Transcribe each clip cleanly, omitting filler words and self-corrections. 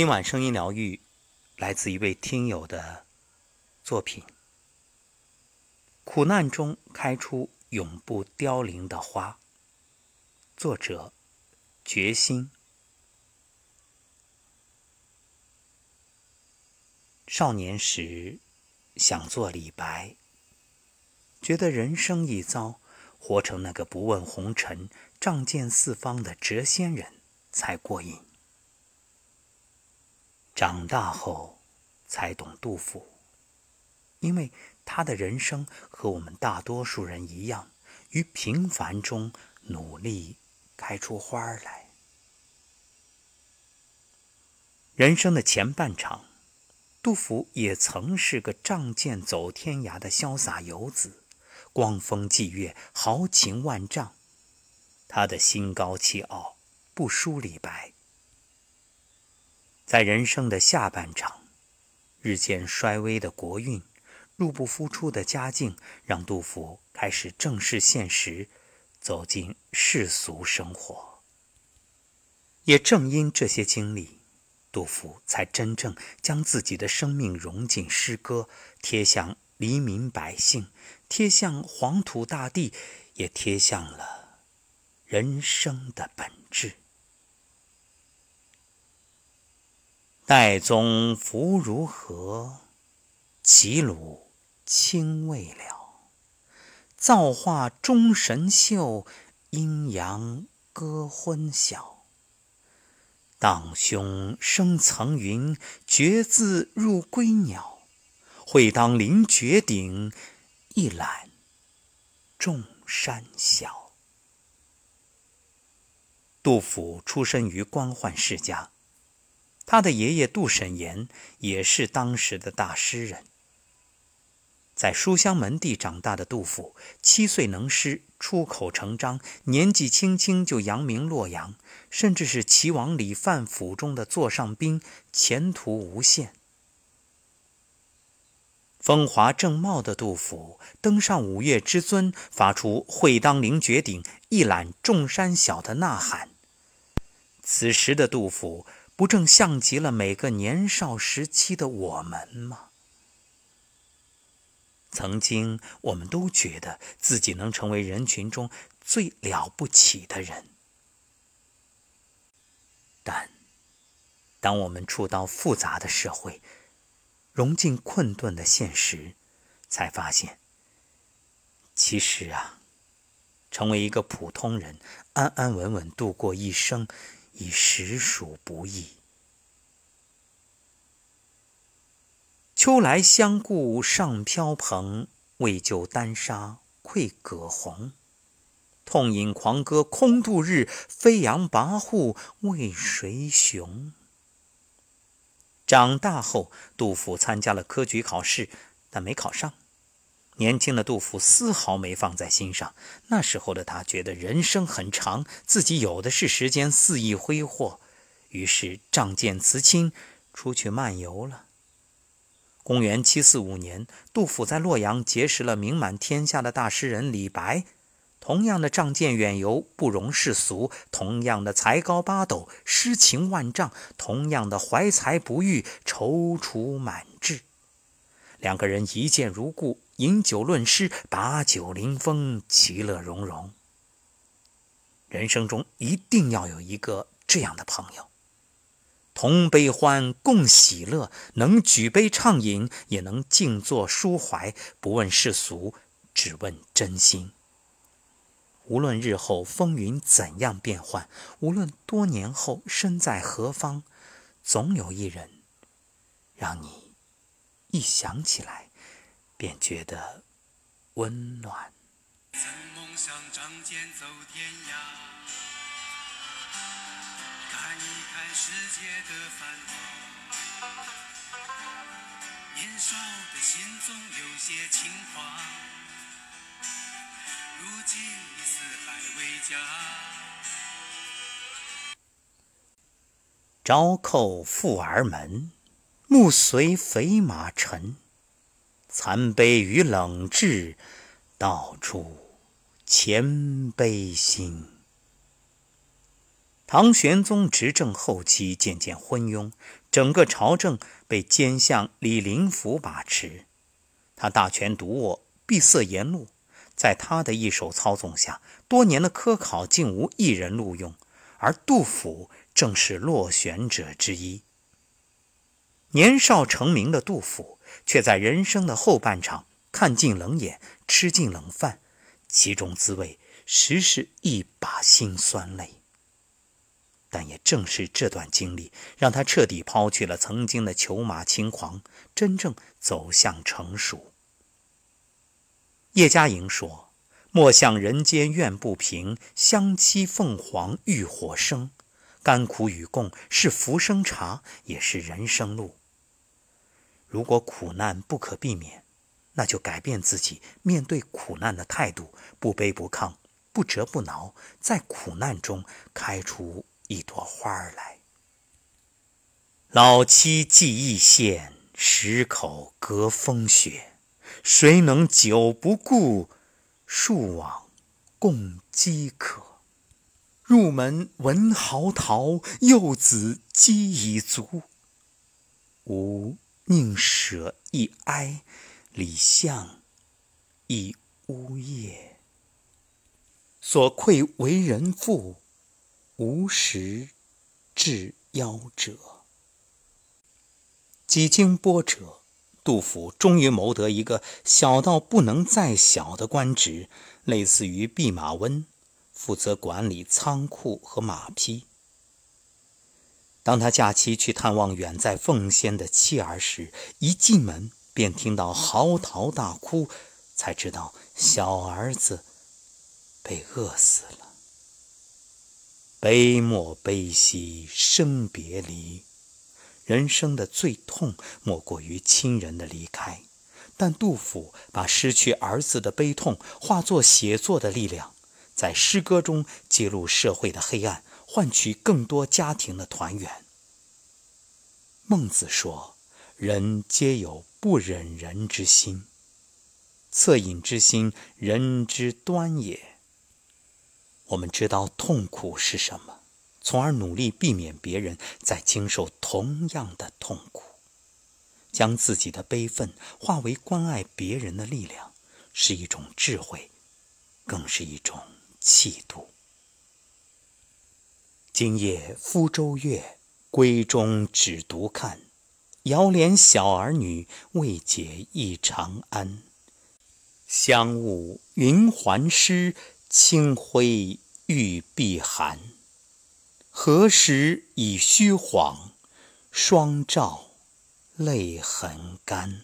今晚声音疗愈来自一位听友的作品。苦难中开出永不凋零的花，作者决心。少年时想做李白，觉得人生一遭，活成那个不问红尘、仗剑四方的谪仙人才过瘾。长大后才懂杜甫，因为他的人生和我们大多数人一样，于平凡中努力开出花来。人生的前半场，杜甫也曾是个仗剑走天涯的潇洒游子，光风霁月，豪情万丈。他的心高气傲不输李白。在人生的下半场，日渐衰微的国运，入不敷出的家境，让杜甫开始正视现实，走进世俗生活。也正因这些经历，杜甫才真正将自己的生命融进诗歌，贴向黎民百姓，贴向黄土大地，也贴向了人生的本质。岱宗夫如何，齐鲁青未了。造化钟神秀，阴阳割昏晓。荡胸生层云，决眦入归鸟。会当凌绝顶，一览众山小。杜甫出身于官宦世家，他的爷爷杜审言也是当时的大诗人。在书香门第长大的杜甫，7岁能诗，出口成章，年纪轻轻就扬名洛阳，甚至是齐王李范府中的座上宾，前途无限。风华正茂的杜甫登上五岳之尊，发出会当凌绝顶，一览众山小的呐喊。此时的杜甫不正像极了每个年少时期的我们吗？曾经我们都觉得自己能成为人群中最了不起的人，但当我们触到复杂的社会，融进困顿的现实，才发现其实成为一个普通人，安安稳稳度过一生，已实属不易。秋来相顾尚飘蓬，为救丹砂愧葛洪。痛饮狂歌空度日，飞扬跋扈为谁雄？长大后，杜甫参加了科举考试，但没考上。年轻的杜甫丝毫没放在心上，那时候的他觉得人生很长，自己有的是时间肆意挥霍，于是仗剑辞亲，出去漫游了。公元745年，杜甫在洛阳结识了名满天下的大诗人李白，同样的仗剑远游，不容世俗，同样的才高八斗，诗情万丈，同样的怀才不遇，踌躇满志。两个人一见如故，饮酒论诗，把酒临风，其乐融融。人生中一定要有一个这样的朋友，同悲欢，共喜乐，能举杯畅饮，也能静坐抒怀，不问世俗，只问真心。无论日后风云怎样变幻，无论多年后身在何方，总有一人让你一想起来便觉得温暖。曾梦想仗剑走天涯，看一看世界的繁华，年少的心中有些情话，如今已四海为家。朝扣富儿门，暮随肥马尘。残杯与冷炙，道出千杯心。唐玄宗执政后期渐渐昏庸，整个朝政被奸相李林甫把持，他大权独握，闭塞言路。在他的一手操纵下，多年的科考竟无一人录用，而杜甫正是落选者之一。年少成名的杜甫，却在人生的后半场看尽冷眼，吃尽冷饭，其中滋味实是一把辛酸泪。但也正是这段经历，让他彻底抛去了曾经的裘马轻狂，真正走向成熟。叶嘉莹说：“莫向人间怨不平，相期凤凰浴火生。甘苦与共是浮生茶，也是人生路。如果苦难不可避免，那就改变自己面对苦难的态度，不卑不亢，不折不挠，在苦难中开出一朵花来。”老妻寄忆县，十口隔风雪。谁能久不顾，戍网共饥渴。入门闻嚎啕，幼子饥已足。吾宁舍一哀，里巷一呜咽。所愧为人父，无时至夭折。几经波折，杜甫终于谋得一个小到不能再小的官职，类似于弼马温，负责管理仓库和马匹。当他假期去探望远在奉先的妻儿时，一进门便听到嚎啕大哭，才知道小儿子被饿死了。悲莫悲兮生别离，人生的最痛莫过于亲人的离开，但杜甫把失去儿子的悲痛化作写作的力量，在诗歌中揭露社会的黑暗，换取更多家庭的团圆。孟子说：“人皆有不忍人之心，恻隐之心，人之端也。”我们知道痛苦是什么，从而努力避免别人再经受同样的痛苦。将自己的悲愤化为关爱别人的力量，是一种智慧，更是一种气度。今夜鄜州月，闺中只独看。遥怜小儿女，未解忆长安。香雾云鬟湿，清辉玉臂寒。何时已虚晃，双照泪痕干。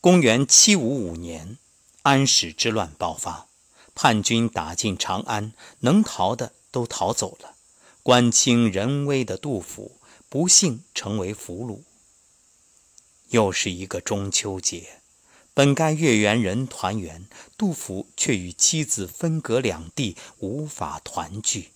公元755年，安史之乱爆发，叛军打进长安，能逃的都逃走了，官清人微的杜甫不幸成为俘虏。又是一个中秋节，本该月圆人团圆，杜甫却与妻子分隔两地，无法团聚。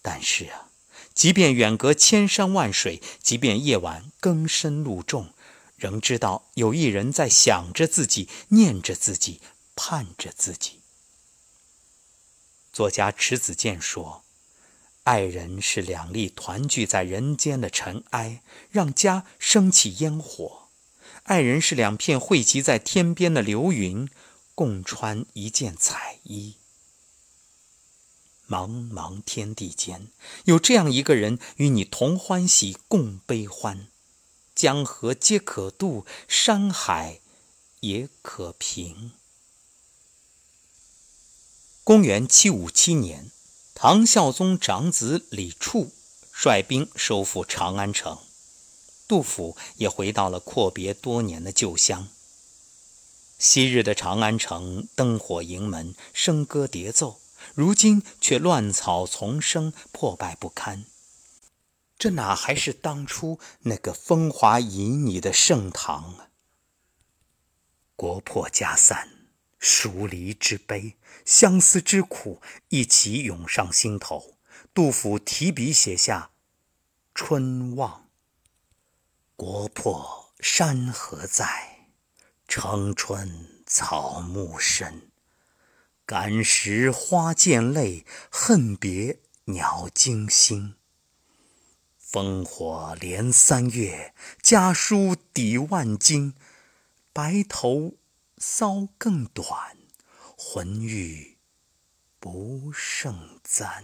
但是啊，即便远隔千山万水，即便夜晚更深露重，仍知道有一人在想着自己，念着自己，盼着自己。作家迟子建说：“爱人是两粒团聚在人间的尘埃，让家升起烟火。爱人是两片汇集在天边的流云，共穿一件彩衣。”茫茫天地间，有这样一个人与你同欢喜共悲欢，江河皆可渡，山海也可平。公元757年，唐孝宗长子李柷率兵收复长安城。杜甫也回到了阔别多年的旧乡。昔日的长安城灯火盈门，笙歌叠奏，如今却乱草丛生，破败不堪。这哪还是当初那个风华旖旎的盛唐啊？国破家散，疏离之悲，相思之苦一起涌上心头。杜甫提笔写下《春望》。国破山河在，城春草木深。感时花溅泪，恨别鸟惊心。烽火连三月，家书抵万金。白头搔更短，浑欲不胜簪。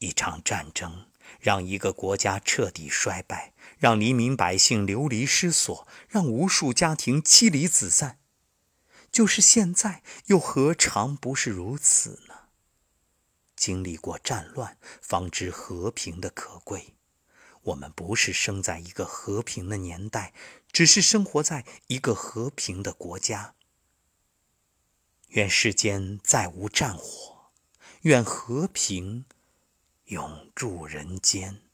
一场战争让一个国家彻底衰败，让黎民百姓流离失所，让无数家庭妻离子散。就是现在又何尝不是如此呢？经历过战乱，方知和平的可贵。我们不是生在一个和平的年代，只是生活在一个和平的国家。愿世间再无战火，愿和平永驻人间。